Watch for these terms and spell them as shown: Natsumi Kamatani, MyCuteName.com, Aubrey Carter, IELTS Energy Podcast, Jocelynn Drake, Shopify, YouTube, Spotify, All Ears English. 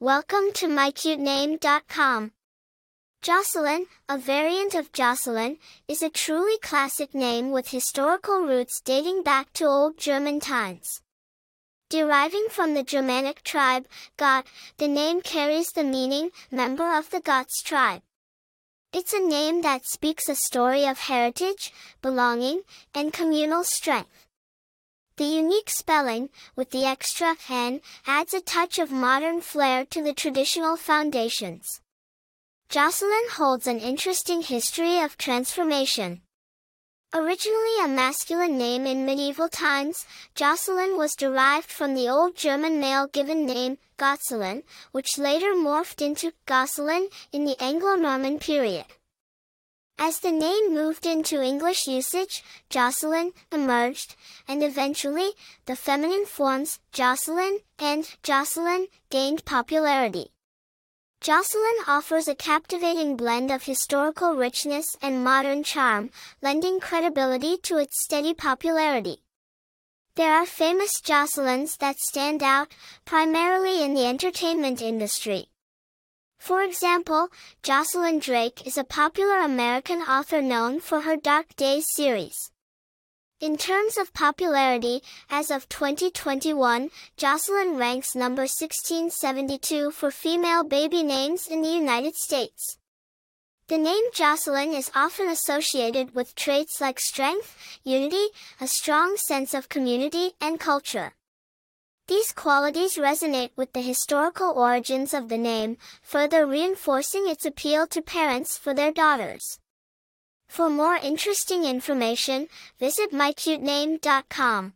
Welcome to MyCuteName.com. Jocelynn, a variant of Jocelyn, is a truly classic name with historical roots dating back to old German times. Deriving from the Germanic tribe, Gott, the name carries the meaning, member of the Goths tribe. It's a name that speaks a story of heritage, belonging, and communal strength. The unique spelling, with the extra n, adds a touch of modern flair to the traditional foundations. Jocelynn holds an interesting history of transformation. Originally a masculine name in medieval times, Jocelynn was derived from the old German male given name, Gotselin, which later morphed into Gosselin in the Anglo-Norman period. As the name moved into English usage, Jocelynn emerged, and eventually, the feminine forms, Jocelyn and Jocelyn, gained popularity. Jocelynn offers a captivating blend of historical richness and modern charm, lending credibility to its steady popularity. There are famous Jocelynns that stand out, primarily in the entertainment industry. For example, Jocelynn Drake is a popular American author known for her Dark Days series. In terms of popularity, as of 2021, Jocelynn ranks number 1672 for female baby names in the United States. The name Jocelynn is often associated with traits like strength, unity, a strong sense of community, and culture. These qualities resonate with the historical origins of the name, further reinforcing its appeal to parents for their daughters. For more interesting information, visit MyCuteName.com.